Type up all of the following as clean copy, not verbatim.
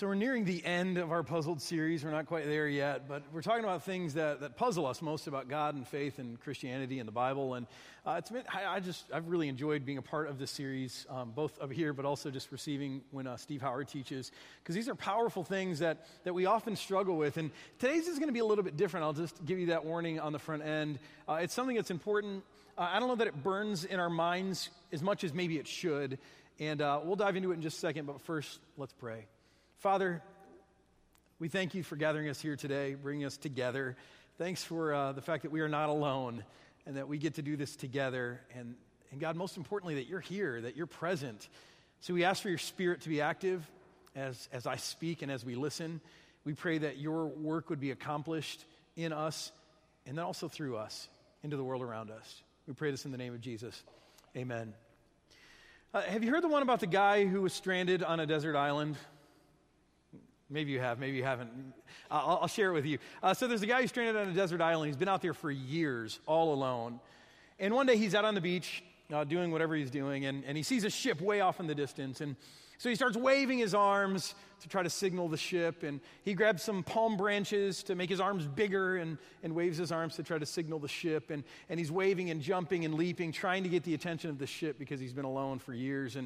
So we're nearing the end of our puzzled series. We're not quite there yet, but we're talking about things that puzzle us most about God and faith and Christianity and the Bible. And I've really enjoyed being a part of this series, both up here, but also just receiving when Steve Howard teaches, because these are powerful things that we often struggle with. And today's is going to be a little bit different. I'll just give you that warning on the front end. It's something that's important. I don't know that it burns in our minds as much as maybe it should. And we'll dive into it in just a second, but first, let's pray. Father, we thank you for gathering us here today, bringing us together. Thanks for the fact that we are not alone and that we get to do this together. And God, most importantly, that you're here, that you're present. So we ask for your spirit to be active as I speak and as we listen. We pray that your work would be accomplished in us and then also through us into the world around us. We pray this in the name of Jesus. Amen. Have you heard the one about the guy who was stranded on a desert island? Maybe you have, maybe you haven't. I'll share it with you. So there's a guy who's stranded on a desert island. He's been out there for years, all alone. And one day he's out on the beach doing whatever he's doing, and he sees a ship way off in the distance. And so he starts waving his arms to try to signal the ship. And he grabs some palm branches to make his arms bigger and waves his arms to try to signal the ship. And he's waving and jumping and leaping, trying to get the attention of the ship because he's been alone for years.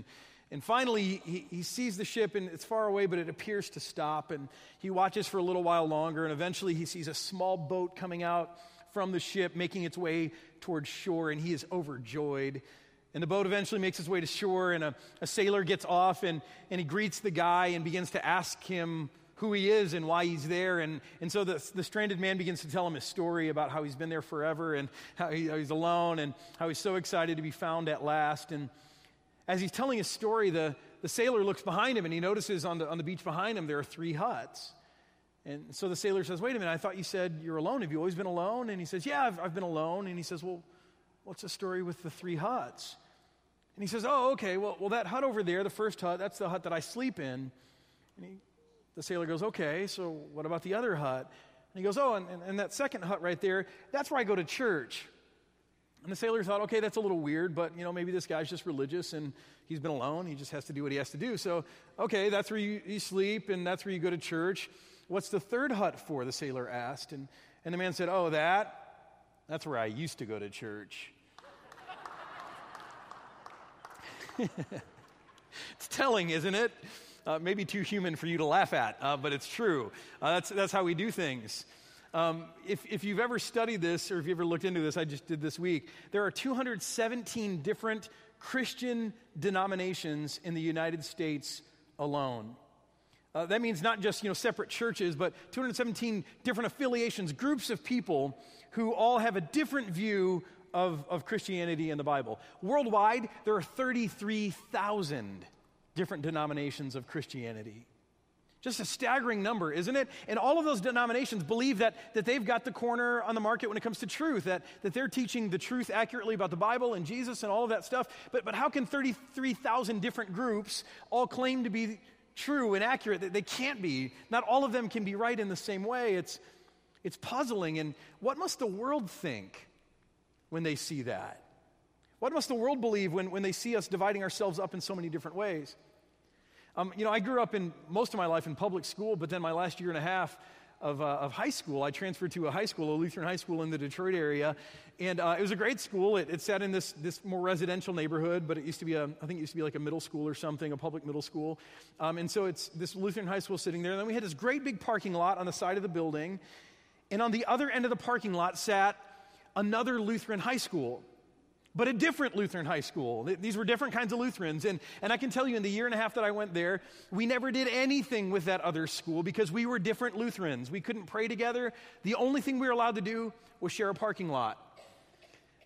And finally, he sees the ship, and it's far away, but it appears to stop. And he watches for a little while longer, and eventually he sees a small boat coming out from the ship, making its way towards shore, and he is overjoyed. And the boat eventually makes its way to shore, and a sailor gets off, and he greets the guy and begins to ask him who he is and why he's there. And so the stranded man begins to tell him his story about how he's been there forever and how he's alone and how he's so excited to be found at last. And as he's telling his story, the sailor looks behind him, and he notices on the beach behind him there are three huts. And so the sailor says, "Wait a minute, I thought you said you're alone. Have you always been alone?" And he says, "Yeah, I've been alone." And he says, "Well, what's the story with the three huts?" And he says, "Oh, okay, well, that hut over there, the first hut, that's the hut that I sleep in." And the sailor goes, "Okay, so what about the other hut?" And he goes, "Oh, and that second hut right there, that's where I go to church." And the sailor thought, okay, that's a little weird, but, you know, maybe this guy's just religious and he's been alone. He just has to do what he has to do. So, okay, that's where you sleep and that's where you go to church. "What's the third hut for?" the sailor asked. And the man said, "Oh, that's where I used to go to church." It's telling, isn't it? Maybe too human for you to laugh at, but it's true. That's how we do things. If you've ever studied this or if you ever looked into this, I just did this week, there are 217 different Christian denominations in the United States alone. That means not just, you know, separate churches, but 217 different affiliations, groups of people who all have a different view of Christianity and the Bible. Worldwide, there are 33,000 different denominations of Christianity. Just a staggering number, isn't it? And all of those denominations believe that they've got the corner on the market when it comes to truth, that they're teaching the truth accurately about the Bible and Jesus and all of that stuff. But how can 33,000 different groups all claim to be true and accurate? They can't be. Not all of them can be right in the same way. It's puzzling. And what must the world think when they see that? What must the world believe when they see us dividing ourselves up in so many different ways? I grew up in most of my life in public school, but then my last year and a half of high school, I transferred to a Lutheran high school in the Detroit area, and it was a great school. It sat in this more residential neighborhood, but it used to be like a middle school or something, a public middle school, and so it's this Lutheran high school sitting there. And then we had this great big parking lot on the side of the building, and on the other end of the parking lot sat another Lutheran high school. But a different Lutheran high school. These were different kinds of Lutherans. And I can tell you in the year and a half that I went there, we never did anything with that other school because we were different Lutherans. We couldn't pray together. The only thing we were allowed to do was share a parking lot.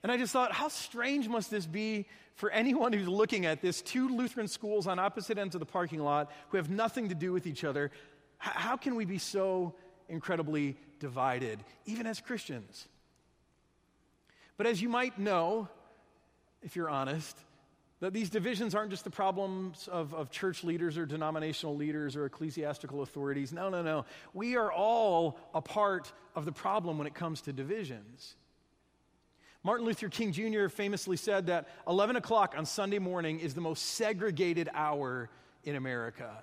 And I just thought, how strange must this be for anyone who's looking at this, two Lutheran schools on opposite ends of the parking lot who have nothing to do with each other. How can we be so incredibly divided, even as Christians? But as you might know, if you're honest, that these divisions aren't just the problems of church leaders or denominational leaders or ecclesiastical authorities. No. We are all a part of the problem when it comes to divisions. Martin Luther King Jr. famously said that 11 o'clock on Sunday morning is the most segregated hour in America.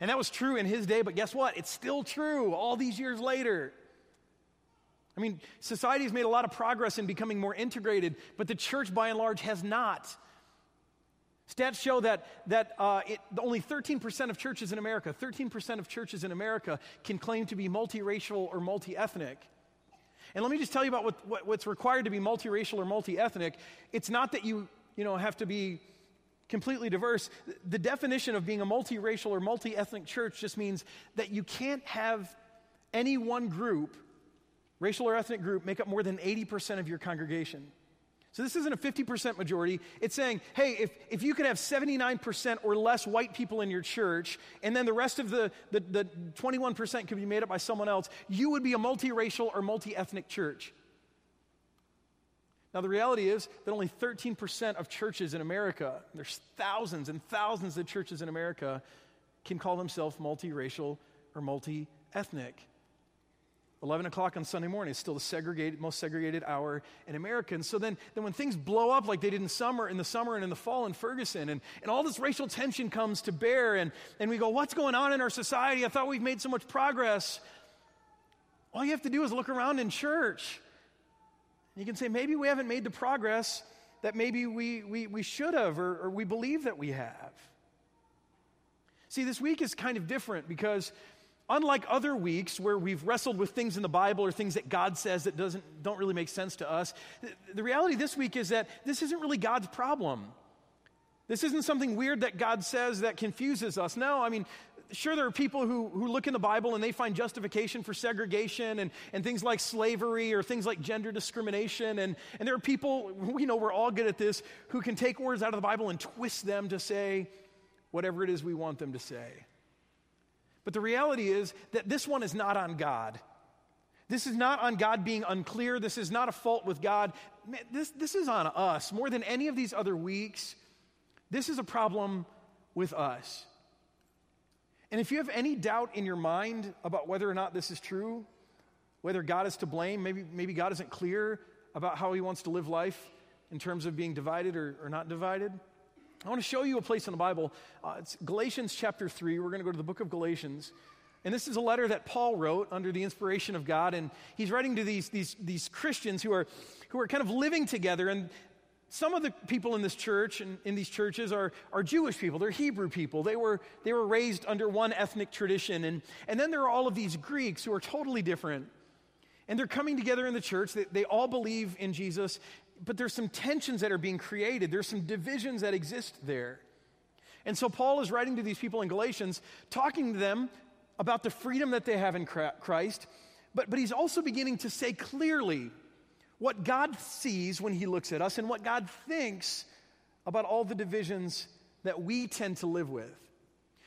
And that was true in his day, but guess what? It's still true all these years later. I mean, society's made a lot of progress in becoming more integrated, but the church, by and large, has not. Stats show that only 13% of churches in America, 13% of churches in America can claim to be multiracial or multi-ethnic. And let me just tell you about what's required to be multiracial or multi-ethnic. It's not that you have to be completely diverse. The definition of being a multiracial or multi-ethnic church just means that you can't have any one group, racial or ethnic group, make up more than 80% of your congregation. So this isn't a 50% majority. It's saying, hey, if you could have 79% or less white people in your church, and then the rest of the 21% could be made up by someone else, you would be a multiracial or multi-ethnic church. Now, the reality is that only 13% of churches in America, there's thousands and thousands of churches in America, can call themselves multiracial or multi-ethnic. 11 o'clock on Sunday morning is still the most segregated hour in America. And so then when things blow up like they did in the summer and in the fall in Ferguson, and all this racial tension comes to bear, and we go, what's going on in our society? I thought we've made so much progress. All you have to do is look around in church. And you can say, maybe we haven't made the progress that maybe we should have or we believe that we have. See, this week is kind of different because unlike other weeks where we've wrestled with things in the Bible or things that God says that don't really make sense to us, the reality this week is that this isn't really God's problem. This isn't something weird that God says that confuses us. No, I mean, sure, there are people who look in the Bible and they find justification for segregation and things like slavery or things like gender discrimination. And there are people, we know we're all good at this, who can take words out of the Bible and twist them to say whatever it is we want them to say. But the reality is that this one is not on God. This is not on God being unclear. This is not a fault with God. This is on us. More than any of these other weeks, this is a problem with us. And if you have any doubt in your mind about whether or not this is true, whether God is to blame, maybe God isn't clear about how he wants to live life in terms of being divided or not divided, I want to show you a place in the Bible. It's Galatians chapter 3. We're going to go to the book of Galatians. And this is a letter that Paul wrote under the inspiration of God. And he's writing to these Christians who are kind of living together. And some of the people in this church and in these churches are Jewish people. They're Hebrew people. They were raised under one ethnic tradition. And then there are all of these Greeks who are totally different. And they're coming together in the church. They all believe in Jesus. But there's some tensions that are being created. There's some divisions that exist there. And so Paul is writing to these people in Galatians, talking to them about the freedom that they have in Christ. But he's also beginning to say clearly what God sees when he looks at us and what God thinks about all the divisions that we tend to live with.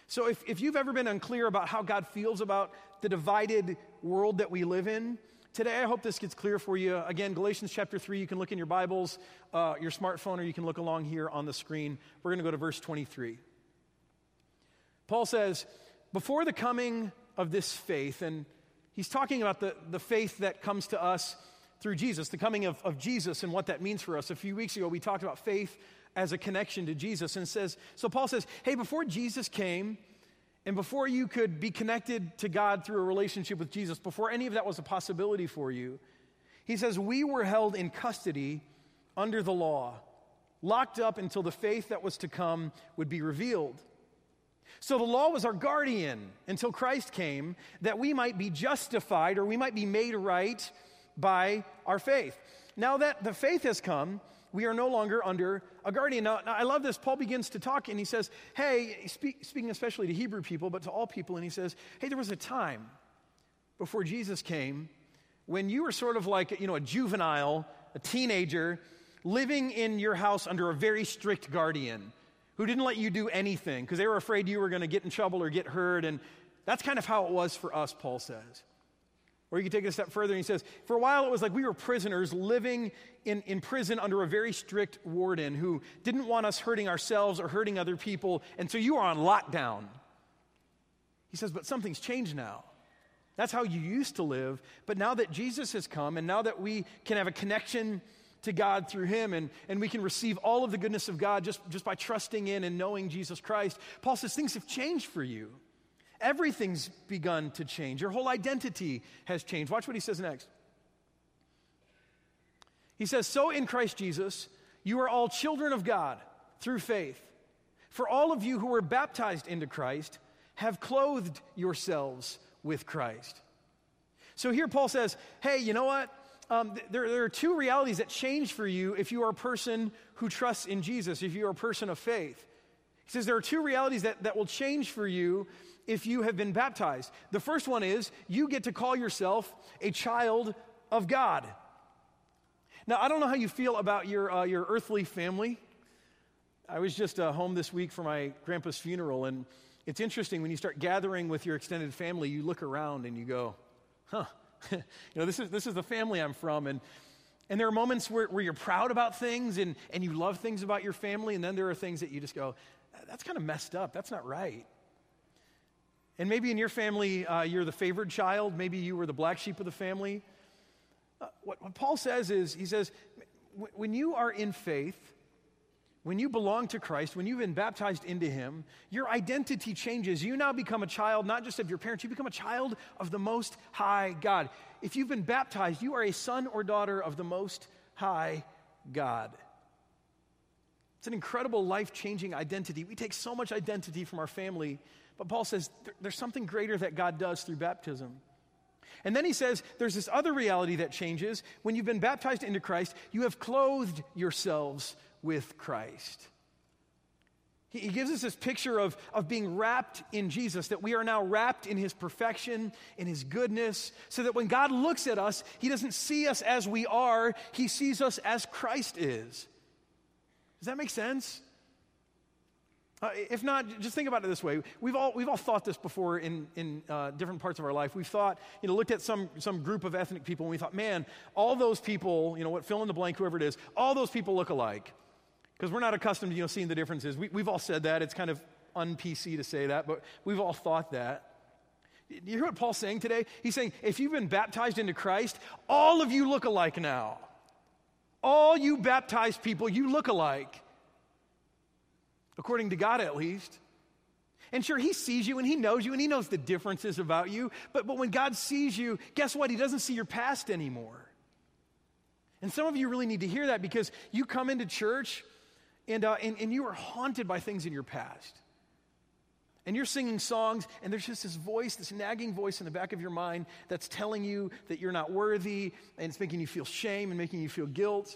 So if you've ever been unclear about how God feels about the divided world that we live in, today, I hope this gets clear for you. Again, Galatians chapter 3, you can look in your Bibles, your smartphone, or you can look along here on the screen. We're going to go to verse 23. Paul says, before the coming of this faith, and he's talking about the faith that comes to us through Jesus, the coming of Jesus and what that means for us. A few weeks ago, we talked about faith as a connection to Jesus. And Paul says, hey, before Jesus came, and before you could be connected to God through a relationship with Jesus, before any of that was a possibility for you, he says, we were held in custody under the law, locked up until the faith that was to come would be revealed. So the law was our guardian until Christ came, that we might be justified or we might be made right by our faith. Now that the faith has come, we are no longer under a guardian. Now I love this. Paul begins to talk, and he says, hey, speaking especially to Hebrew people, but to all people, and he says, hey, there was a time before Jesus came when you were sort of like, a juvenile, a teenager, living in your house under a very strict guardian who didn't let you do anything because they were afraid you were going to get in trouble or get hurt, and that's kind of how it was for us, Paul says. Or you can take it a step further, and he says, for a while it was like we were prisoners living in prison under a very strict warden who didn't want us hurting ourselves or hurting other people, and so you are on lockdown. He says, but something's changed now. That's how you used to live, but now that Jesus has come, and now that we can have a connection to God through him, and we can receive all of the goodness of God just by trusting in and knowing Jesus Christ, Paul says things have changed for you. Everything's begun to change. Your whole identity has changed. Watch what he says next. He says, so in Christ Jesus, you are all children of God through faith. For all of you who were baptized into Christ have clothed yourselves with Christ. So here Paul says, hey, you know what? There are two realities that change for you if you are a person who trusts in Jesus, if you are a person of faith. He says there are two realities that will change for you if you have been baptized. The first one is you get to call yourself a child of God. Now, I don't know how you feel about your earthly family. I was just home this week for my grandpa's funeral, and it's interesting when you start gathering with your extended family, you look around and you go, huh. You know, this is the family I'm from, and there are moments where you're proud about things and you love things about your family, and then there are things that you just go, that's kind of messed up, that's not right. And maybe in your family, you're the favored child, maybe you were the black sheep of the family. What Paul says is, he says, when you are in faith, when you belong to Christ, when you've been baptized into him, your identity changes. You now become a child, not just of your parents, you become a child of the Most High God. If you've been baptized, you are a son or daughter of the Most High God. It's an incredible, life-changing identity. We take so much identity from our family, but Paul says there's something greater that God does through baptism. And then he says there's this other reality that changes. When you've been baptized into Christ, you have clothed yourselves with Christ. He gives us this picture of being wrapped in Jesus, that we are now wrapped in his perfection, in his goodness, so that when God looks at us, he doesn't see us as we are, he sees us as Christ is. Does that make sense? If not, just think about it this way. We've all thought this before in different parts of our life. We've thought, looked at some group of ethnic people, and we thought, man, all those people, fill in the blank, whoever it is, all those people look alike. Because we're not accustomed to seeing the differences. We've all said that. It's kind of un-PC to say that, but we've all thought that. You hear what Paul's saying today? He's saying, if you've been baptized into Christ, all of you look alike now. All you baptized people, you look alike. According to God, at least. And sure, he sees you and he knows you and he knows the differences about you. But when God sees you, guess what? He doesn't see your past anymore. And some of you really need to hear that, because you come into church and you are haunted by things in your past. And you're singing songs, and there's just this voice, this nagging voice in the back of your mind that's telling you that you're not worthy, and it's making you feel shame and making you feel guilt.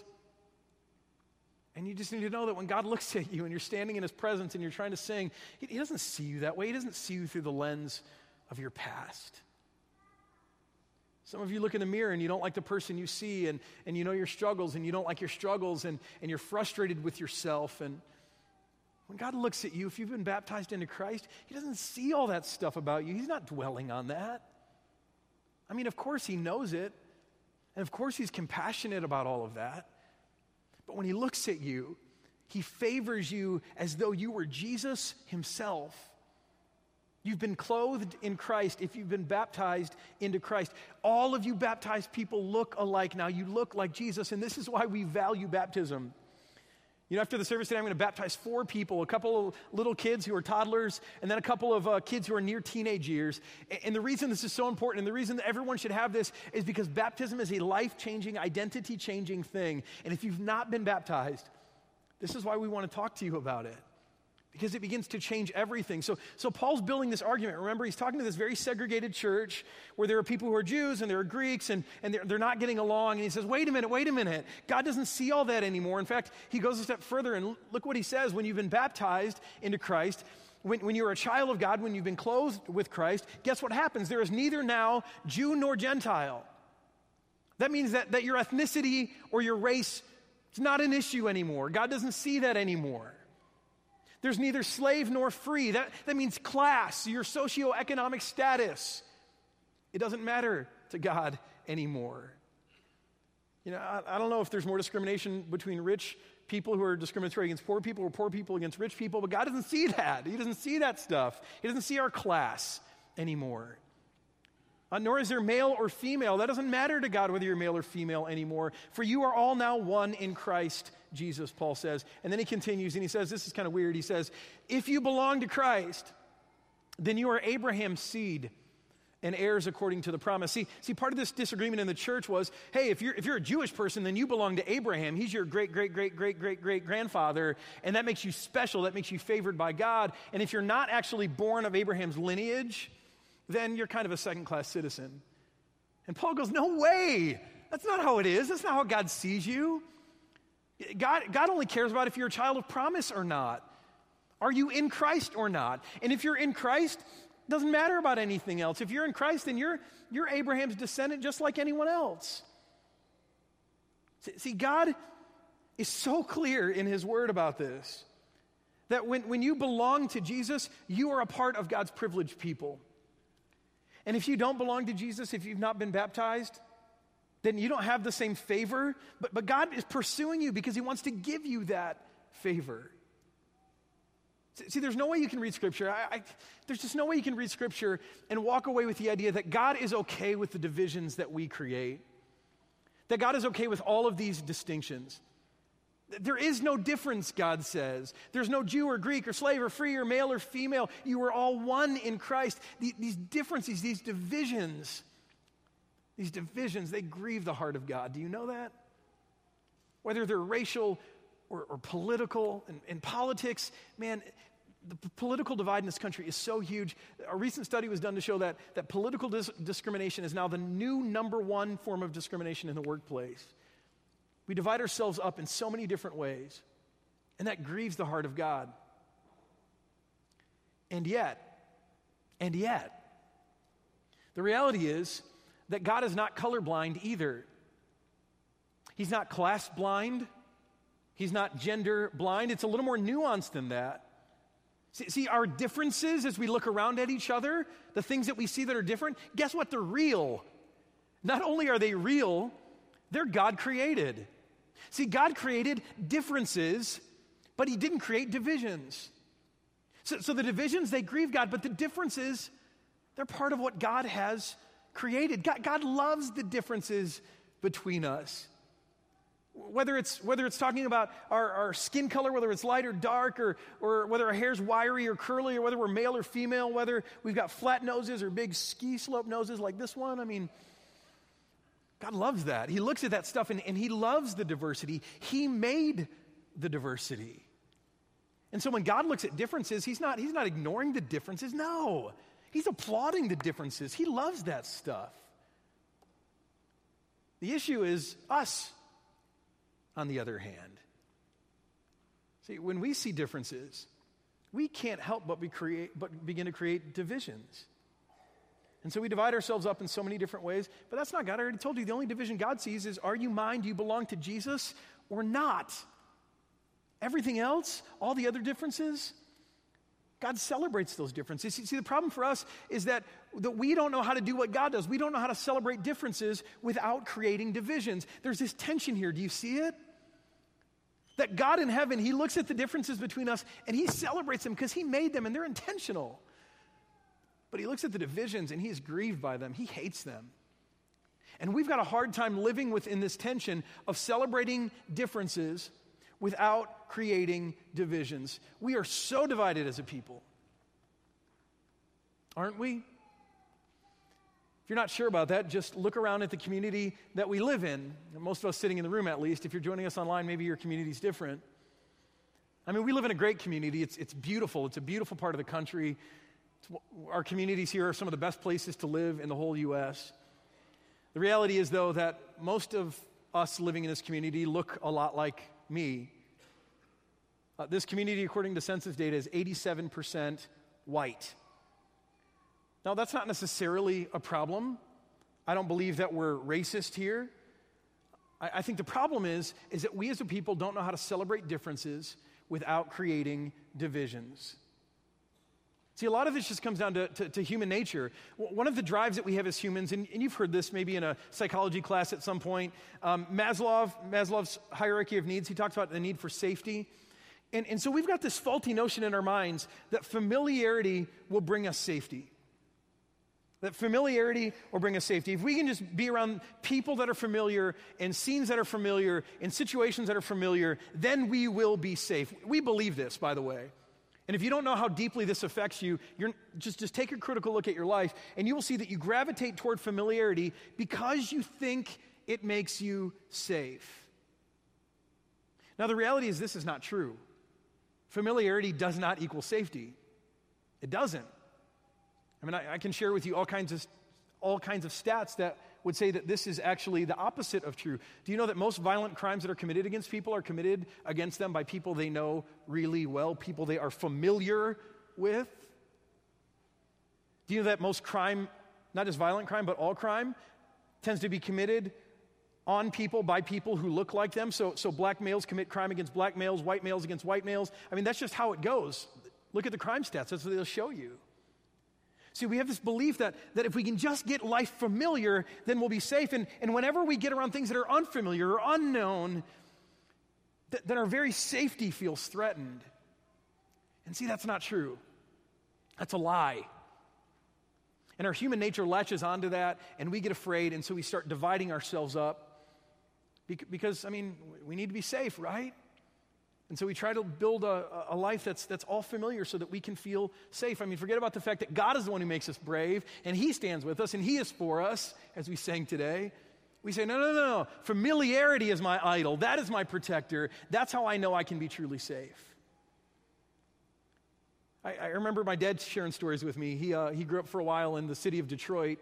And you just need to know that when God looks at you and you're standing in his presence and you're trying to sing, he doesn't see you that way. He doesn't see you through the lens of your past. Some of you look in the mirror and you don't like the person you see, and you know your struggles, and you don't like your struggles, and you're frustrated with yourself. And when God looks at you, if you've been baptized into Christ, he doesn't see all that stuff about you. He's not dwelling on that. I mean, of course he knows it, and of course he's compassionate about all of that. But when he looks at you, he favors you as though you were Jesus himself. You've been clothed in Christ if you've been baptized into Christ. All of you baptized people look alike now. You look like Jesus, and this is why we value baptism. After the service today, I'm going to baptize 4 people, a couple of little kids who are toddlers, and then a couple of kids who are near teenage years. And the reason this is so important, and the reason that everyone should have this, is because baptism is a life-changing, identity-changing thing. And if you've not been baptized, this is why we want to talk to you about it, because it begins to change everything. So Paul's building this argument. Remember, he's talking to this very segregated church where there are people who are Jews and there are Greeks, and they're not getting along. And he says, wait a minute. God doesn't see all that anymore. In fact, he goes a step further, and look what he says. When you've been baptized into Christ, when you're a child of God, when you've been clothed with Christ, guess what happens? There is neither now Jew nor Gentile. That means that your ethnicity or your race is not an issue anymore. God doesn't see that anymore. There's neither slave nor free. That means class, your socioeconomic status. It doesn't matter to God anymore. I don't know if there's more discrimination between rich people who are discriminatory against poor people, or poor people against rich people, but God doesn't see that. He doesn't see that stuff. He doesn't see our class anymore. Nor is there male or female. That doesn't matter to God whether you're male or female anymore. For you are all now one in Christ Jesus, Paul says. And then he continues, and he says, this is kind of weird. He says, if you belong to Christ, then you are Abraham's seed and heirs according to the promise. See, part of this disagreement in the church was, hey, if you're a Jewish person, then you belong to Abraham. He's your great-great-great-great-great-great-grandfather, and that makes you special. That makes you favored by God. And if you're not actually born of Abraham's lineage, then you're kind of a second-class citizen. And Paul goes, no way. That's not how it is. That's not how God sees you. God only cares about if you're a child of promise or not. Are you in Christ or not? And if you're in Christ, it doesn't matter about anything else. If you're in Christ, then you're Abraham's descendant just like anyone else. See, God is so clear in his word about this, that when you belong to Jesus, you are a part of God's privileged people. And if you don't belong to Jesus, if you've not been baptized, then you don't have the same favor. But God is pursuing you because he wants to give you that favor. See, there's no way you can read Scripture. There's just no way you can read Scripture and walk away with the idea that God is okay with the divisions that we create, that God is okay with all of these distinctions. There is no difference, God says. There's no Jew or Greek or slave or free or male or female. You are all one in Christ. These differences, these divisions, they grieve the heart of God. Do you know that? Whether they're racial or political, and politics, man, the political divide in this country is so huge. A recent study was done to show that political discrimination is now the new number one form of discrimination in the workplace. We divide ourselves up in so many different ways, and that grieves the heart of God. And yet, the reality is that God is not colorblind either. He's not class blind. He's not gender blind. It's a little more nuanced than that. See, our differences as we look around at each other, the things that we see that are different, guess what? They're real. Not only are they real, they're God created. See, God created differences, but he didn't create divisions. So the divisions, they grieve God, but the differences, they're part of what God has created. God loves the differences between us. Whether it's talking about our skin color, whether it's light or dark, or whether our hair's wiry or curly, or whether we're male or female, whether we've got flat noses or big ski slope noses like this one. I mean, God loves that. He looks at that stuff and he loves the diversity. He made the diversity. And so when God looks at differences, he's not ignoring the differences. No, he's applauding the differences. He loves that stuff. The issue is us. On the other hand, see, when we see differences, we can't help but begin to create divisions. And so we divide ourselves up in so many different ways, but that's not God. I already told you, the only division God sees is, are you mine? Do you belong to Jesus or not? Everything else, all the other differences, God celebrates those differences. See, the problem for us is that we don't know how to do what God does. We don't know how to celebrate differences without creating divisions. There's this tension here. Do you see it? That God in heaven, he looks at the differences between us and he celebrates them because he made them and they're intentional. But he looks at the divisions and he is grieved by them. He hates them. And we've got a hard time living within this tension of celebrating differences without creating divisions. We are so divided as a people, aren't we? If you're not sure about that, just look around at the community that we live in. Most of us sitting in the room, at least. If you're joining us online, maybe your community's different. I mean, we live in a great community. It's beautiful. It's a beautiful part of the country. Our communities here are some of the best places to live in the whole U.S. The reality is, though, that most of us living in this community look a lot like me. This community, according to census data, is 87% white. Now, that's not necessarily a problem. I don't believe that we're racist here. I think the problem is that we as a people don't know how to celebrate differences without creating divisions. See, a lot of this just comes down to human nature. One of the drives that we have as humans, and you've heard this maybe in a psychology class at some point, Maslow's hierarchy of needs, he talks about the need for safety. And so we've got this faulty notion in our minds that familiarity will bring us safety. If we can just be around people that are familiar and scenes that are familiar and situations that are familiar, then we will be safe. We believe this, by the way. And if you don't know how deeply this affects you, just take a critical look at your life, and you will see that you gravitate toward familiarity because you think it makes you safe. Now, the reality is this is not true. Familiarity does not equal safety. It doesn't. I mean, I can share with you all kinds of stats that would say that this is actually the opposite of true. Do you know that most violent crimes that are committed against people are committed against them by people they know really well, people they are familiar with? Do you know that most crime, not just violent crime, but all crime, tends to be committed on people by people who look like them? So black males commit crime against black males, white males against white males. I mean, that's just how it goes. Look at the crime stats. That's what they'll show you. See, we have this belief that if we can just get life familiar, then we'll be safe. And whenever we get around things that are unfamiliar or unknown, then our very safety feels threatened. And see, that's not true. That's a lie. And our human nature latches onto that, and we get afraid, and so we start dividing ourselves up. Because, I mean, we need to be safe, right? And so we try to build a life that's all familiar so that we can feel safe. I mean, forget about the fact that God is the one who makes us brave, and He stands with us, and He is for us, as we sang today. We say, no. Familiarity is my idol. That is my protector. That's how I know I can be truly safe. I remember my dad sharing stories with me. He grew up for a while in the city of Detroit.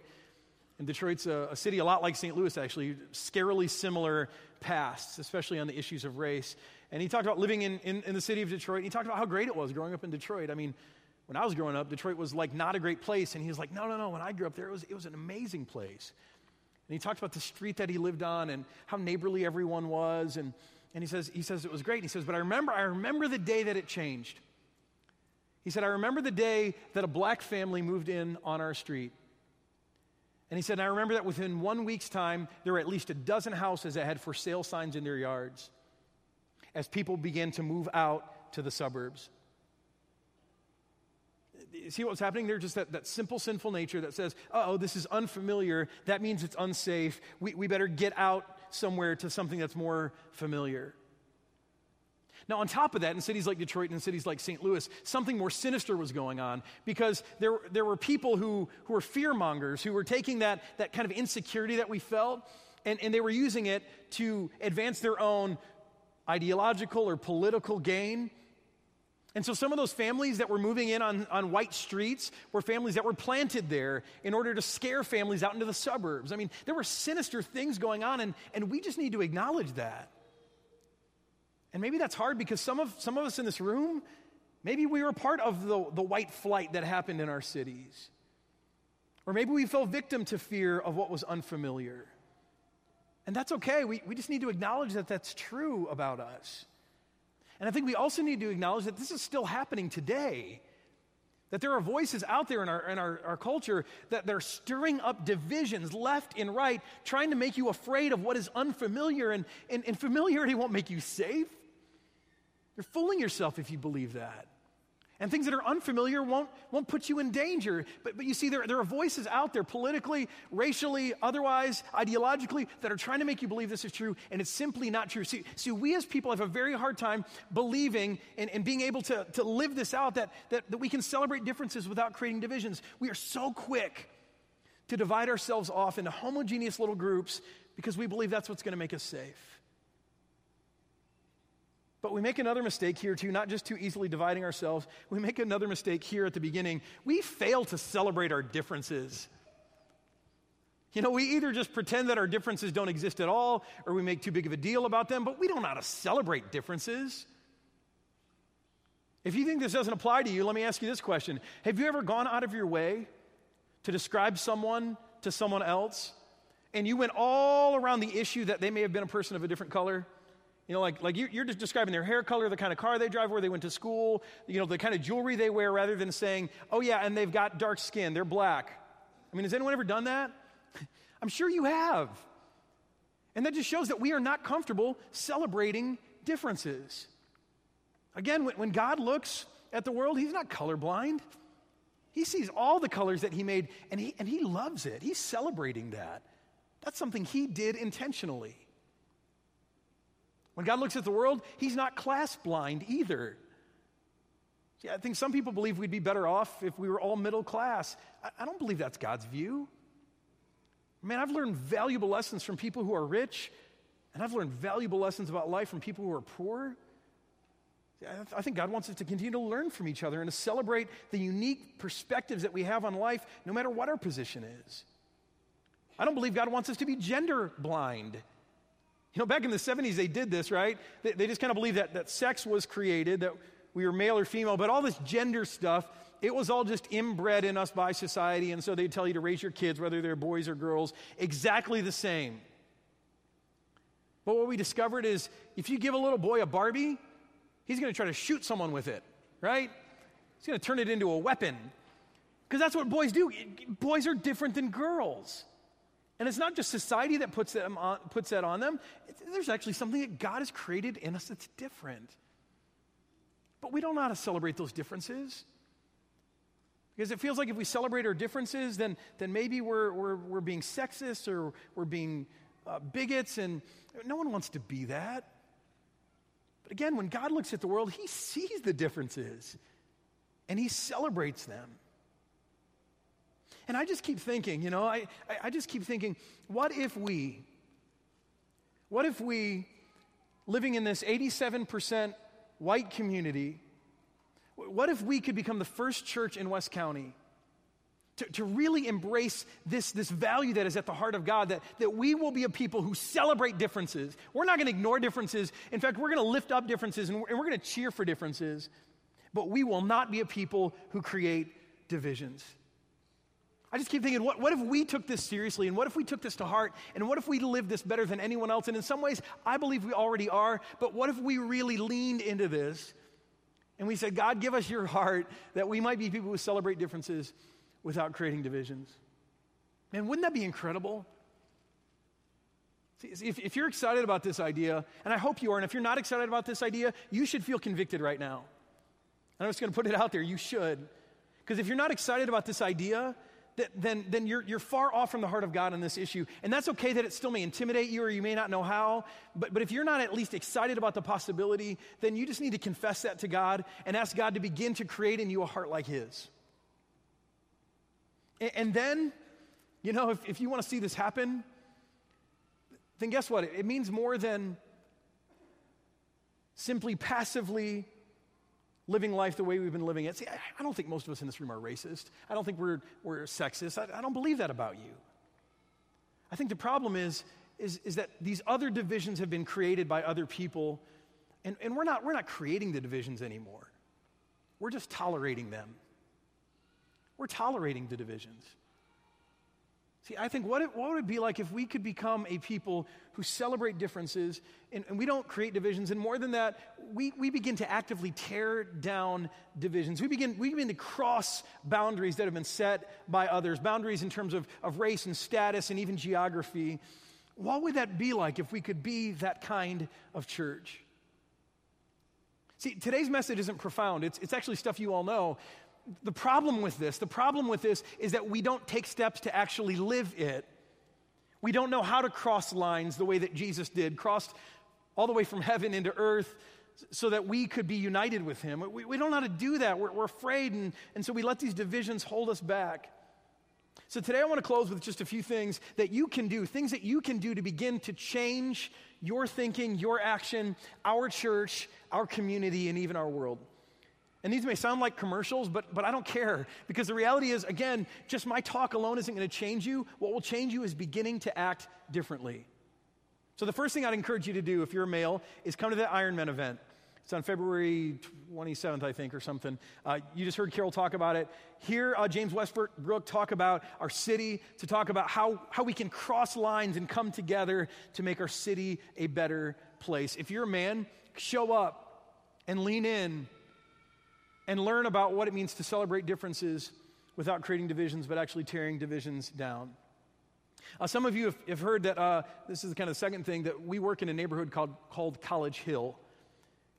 And Detroit's a city a lot like St. Louis, actually, scarily similar pasts, especially on the issues of race. And he talked about living in the city of Detroit, and he talked about how great it was growing up in Detroit. I mean, when I was growing up, Detroit was like not a great place, and he was like, no, when I grew up there, it was an amazing place. And he talked about the street that he lived on and how neighborly everyone was, and he says it was great. And he says, but I remember the day that it changed. He said, I remember the day that a black family moved in on our street. And he said, and I remember that within 1 week's time, there were at least a dozen houses that had for sale signs in their yards as people began to move out to the suburbs. See what's happening there? Just that simple sinful nature that says, this is unfamiliar. That means it's unsafe. We better get out somewhere to something that's more familiar. Now, on top of that, in cities like Detroit and in cities like St. Louis, something more sinister was going on because there were people who were fearmongers, who were taking that kind of insecurity that we felt, and they were using it to advance their own ideological or political gain. And so some of those families that were moving in on white streets were families that were planted there in order to scare families out into the suburbs. I mean, there were sinister things going on, and we just need to acknowledge that. And maybe that's hard because some of us in this room, maybe we were part of the white flight that happened in our cities. Or maybe we fell victim to fear of what was unfamiliar. And that's okay. We just need to acknowledge that that's true about us. And I think we also need to acknowledge that this is still happening today. That there are voices out there in our culture that they're stirring up divisions left and right, trying to make you afraid of what is unfamiliar, and familiarity won't make you safe. You're fooling yourself if you believe that. And things that are unfamiliar won't put you in danger. But you see, there are voices out there politically, racially, otherwise, ideologically, that are trying to make you believe this is true, and it's simply not true. See, we as people have a very hard time believing and being able to live this out, that we can celebrate differences without creating divisions. We are so quick to divide ourselves off into homogeneous little groups because we believe that's what's going to make us safe. But we make another mistake here, too, not just too easily dividing ourselves. We make another mistake here at the beginning. We fail to celebrate our differences. You know, we either just pretend that our differences don't exist at all, or we make too big of a deal about them, but we don't know how to celebrate differences. If you think this doesn't apply to you, let me ask you this question. Have you ever gone out of your way to describe someone to someone else, and you went all around the issue that they may have been a person of a different color? You know, like you're just describing their hair color, the kind of car they drive, where they went to school, you know, the kind of jewelry they wear, rather than saying, oh, yeah, and they've got dark skin, they're black. I mean, has anyone ever done that? I'm sure you have. And that just shows that we are not comfortable celebrating differences. Again, when God looks at the world, He's not colorblind. He sees all the colors that He made, and he loves it. He's celebrating that. That's something He did intentionally. When God looks at the world, He's not class blind either. Yeah, I think some people believe we'd be better off if we were all middle class. I don't believe that's God's view. Man, I've learned valuable lessons from people who are rich, and I've learned valuable lessons about life from people who are poor. I think God wants us to continue to learn from each other and to celebrate the unique perspectives that we have on life, no matter what our position is. I don't believe God wants us to be gender blind. You know, back in the 70s, they did this, right? They just kind of believed that sex was created, that we were male or female, but all this gender stuff, it was all just inbred in us by society, and so they'd tell you to raise your kids, whether they're boys or girls, exactly the same. But what we discovered is if you give a little boy a Barbie, he's going to try to shoot someone with it, right? He's going to turn it into a weapon, because that's what boys do. Boys are different than girls. And it's not just society that puts that on them. There's actually something that God has created in us that's different. But we don't know how to celebrate those differences, because it feels like if we celebrate our differences, then maybe we're being sexist, or we're being bigots, and no one wants to be that. But again, when God looks at the world, he sees the differences, and he celebrates them. And I just keep thinking, you know, I just keep thinking, what if we, living in this 87% white community, what if we could become the first church in West County to really embrace this value that is at the heart of God, that we will be a people who celebrate differences. We're not going to ignore differences. In fact, we're going to lift up differences, and we're going to cheer for differences. But we will not be a people who create divisions. I just keep thinking, what if we took this seriously, and what if we took this to heart, and what if we lived this better than anyone else? And in some ways, I believe we already are, but what if we really leaned into this, and we said, God, give us your heart that we might be people who celebrate differences without creating divisions. Man, wouldn't that be incredible? See, if you're excited about this idea, and I hope you are, and if you're not excited about this idea, you should feel convicted right now. And I'm just going to put it out there, you should. Because if you're not excited about this idea, then you're far off from the heart of God on this issue. And that's okay that it still may intimidate you, or you may not know how, but if you're not at least excited about the possibility, then you just need to confess that to God and ask God to begin to create in you a heart like his. And then, you know, if you want to see this happen, then guess what? It means more than simply passively living life the way we've been living it. See, I don't think most of us in this room are racist. I don't think we're sexist. I don't believe that about you. I think the problem is that these other divisions have been created by other people, and we're not creating the divisions anymore. We're just tolerating them. We're tolerating the divisions. See, I think what would it be like if we could become a people who celebrate differences and we don't create divisions, and more than that, we begin to actively tear down divisions. We begin to cross boundaries that have been set by others, boundaries in terms of race and status and even geography. What would that be like if we could be that kind of church? See, today's message isn't profound. It's actually stuff you all know. The problem with this is that we don't take steps to actually live it. We don't know how to cross lines the way that Jesus did, crossed all the way from heaven into earth so that we could be united with him. We don't know how to do that. We're afraid, and so we let these divisions hold us back. So today I want to close with just a few things that you can do, things that you can do to begin to change your thinking, your action, our church, our community, and even our world. And these may sound like commercials, but I don't care, because the reality is, again, just my talk alone isn't going to change you. What will change you is beginning to act differently. So the first thing I'd encourage you to do, if you're a male, is come to the Iron Man event. It's on February 27th, I think, or something. You just heard Carol talk about it. Hear James Westbrook talk about our city, to talk about how we can cross lines and come together to make our city a better place. If you're a man, show up and lean in and learn about what it means to celebrate differences without creating divisions, but actually tearing divisions down. Some of you have heard that, this is kind of the second thing, that we work in a neighborhood called College Hill.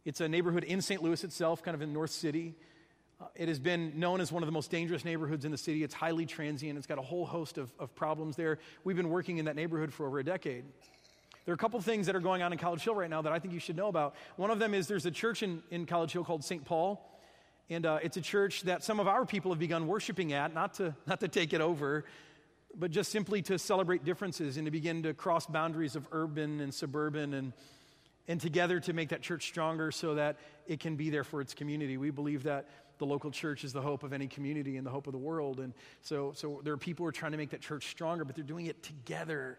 It's a neighborhood in St. Louis itself, kind of in North City. It has been known as one of the most dangerous neighborhoods in the city. It's highly transient. It's got a whole host of problems there. We've been working in that neighborhood for over a decade. There are a couple things that are going on in College Hill right now that I think you should know about. One of them is there's a church in College Hill called St. Paul. And it's a church that some of our people have begun worshiping at, not to take it over, but just simply to celebrate differences and to begin to cross boundaries of urban and suburban and together to make that church stronger so that it can be there for its community. We believe that the local church is the hope of any community and the hope of the world. And so there are people who are trying to make that church stronger, but they're doing it together.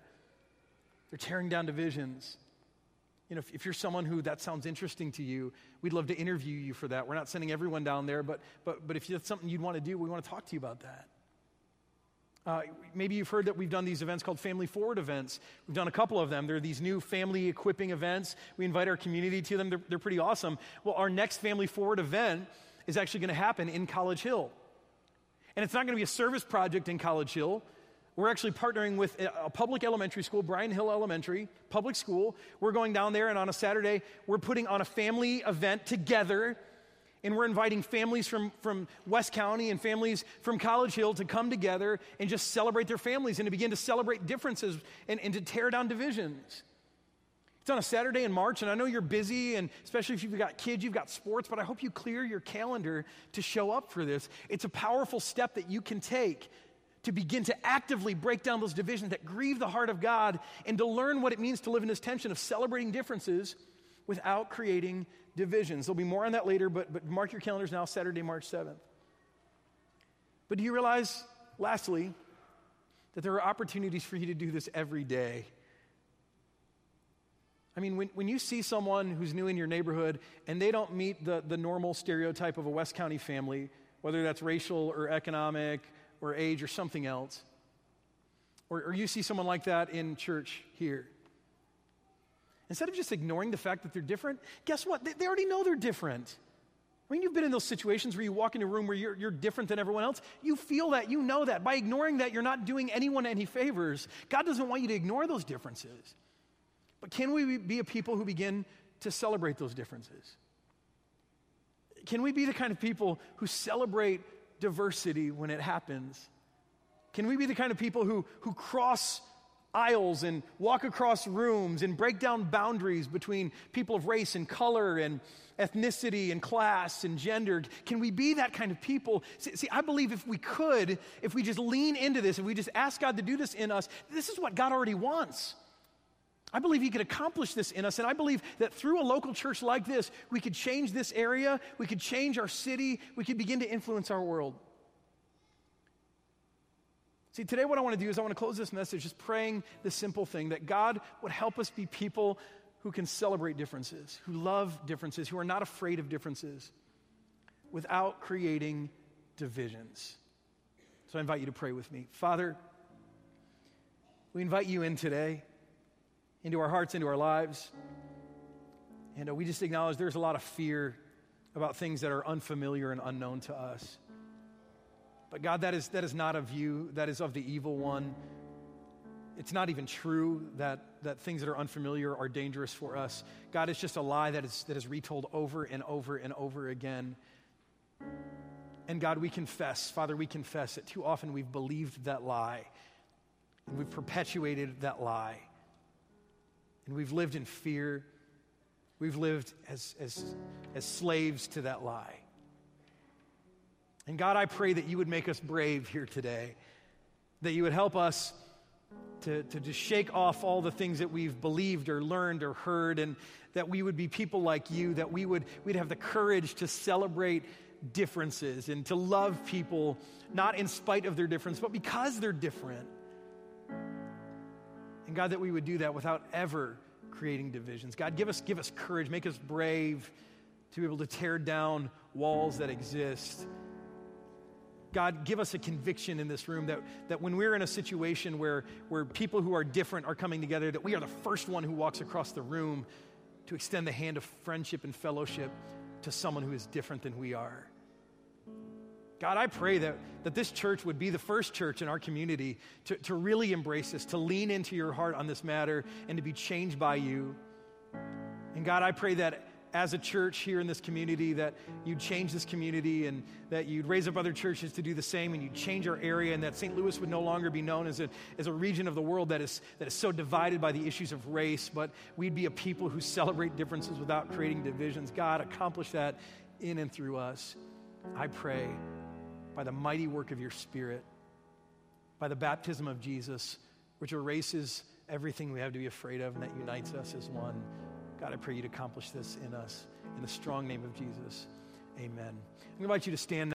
They're tearing down divisions. You know, if you're someone who that sounds interesting to you, we'd love to interview you for that. We're not sending everyone down there, but if that's something you'd want to do, we want to talk to you about that. Maybe you've heard that we've done these events called Family Forward events. We've done a couple of them. They're these new family equipping events. We invite our community to them. They're pretty awesome. Well, our next Family Forward event is actually going to happen in College Hill. And it's not going to be a service project in College Hill. We're actually partnering with a public elementary school, Bryan Hill Elementary Public School. We're going down there, and on a Saturday, we're putting on a family event together. And we're inviting families from West County and families from College Hill to come together and just celebrate their families and to begin to celebrate differences and to tear down divisions. It's on a Saturday in March, and I know you're busy, and especially if you've got kids, you've got sports, but I hope you clear your calendar to show up for this. It's a powerful step that you can take to begin to actively break down those divisions that grieve the heart of God and to learn what it means to live in this tension of celebrating differences without creating divisions. There'll be more on that later, but mark your calendars now, Saturday, March 7th. But do you realize, lastly, that there are opportunities for you to do this every day? I mean, when you see someone who's new in your neighborhood and they don't meet the normal stereotype of a West County family, whether that's racial or economic or age or something else, or you see someone like that in church here, instead of just ignoring the fact that they're different, guess what? They already know they're different. I mean, you've been in those situations where you walk into a room where you're different than everyone else. You feel that. You know that. By ignoring that, you're not doing anyone any favors. God doesn't want you to ignore those differences. But can we be a people who begin to celebrate those differences? Can we be the kind of people who celebrate diversity when it happens? Can we be the kind of people who cross aisles and walk across rooms and break down boundaries between people of race and color and ethnicity and class and gender? Can we be that kind of people? See, I believe if we could, if we just lean into this, if we just ask God to do this in us, this is what God already wants. I believe he could accomplish this in us, and I believe that through a local church like this, we could change this area, we could change our city, we could begin to influence our world. See, today what I want to do is I want to close this message just praying this simple thing, that God would help us be people who can celebrate differences, who love differences, who are not afraid of differences without creating divisions. So I invite you to pray with me. Father, we invite you in today, into our hearts, into our lives. And we just acknowledge there's a lot of fear about things that are unfamiliar and unknown to us. But God, that is not of you. That is of the evil one. It's not even true that things that are unfamiliar are dangerous for us. God, it's just a lie that is retold over and over and over again. And God, we confess, Father, we confess that too often we've believed that lie. And we've perpetuated that lie. And we've lived in fear. We've lived as slaves to that lie. And God, I pray that you would make us brave here today, that you would help us to just shake off all the things that we've believed or learned or heard, and that we would be people like you, that we'd have the courage to celebrate differences and to love people, not in spite of their difference, but because they're different. And God, that we would do that without ever creating divisions. God, give us courage, make us brave to be able to tear down walls that exist. God, give us a conviction in this room that when we're in a situation where people who are different are coming together, that we are the first one who walks across the room to extend the hand of friendship and fellowship to someone who is different than we are. God, I pray that this church would be the first church in our community to really embrace this, to lean into your heart on this matter, and to be changed by you. And God, I pray that as a church here in this community, that you'd change this community and that you'd raise up other churches to do the same, and you'd change our area, and that St. Louis would no longer be known as a region of the world that is so divided by the issues of race, but we'd be a people who celebrate differences without creating divisions. God, accomplish that in and through us. I pray by the mighty work of your Spirit, by the baptism of Jesus, which erases everything we have to be afraid of and that unites us as one. God, I pray you'd accomplish this in us. In the strong name of Jesus, amen. I invite you to stand.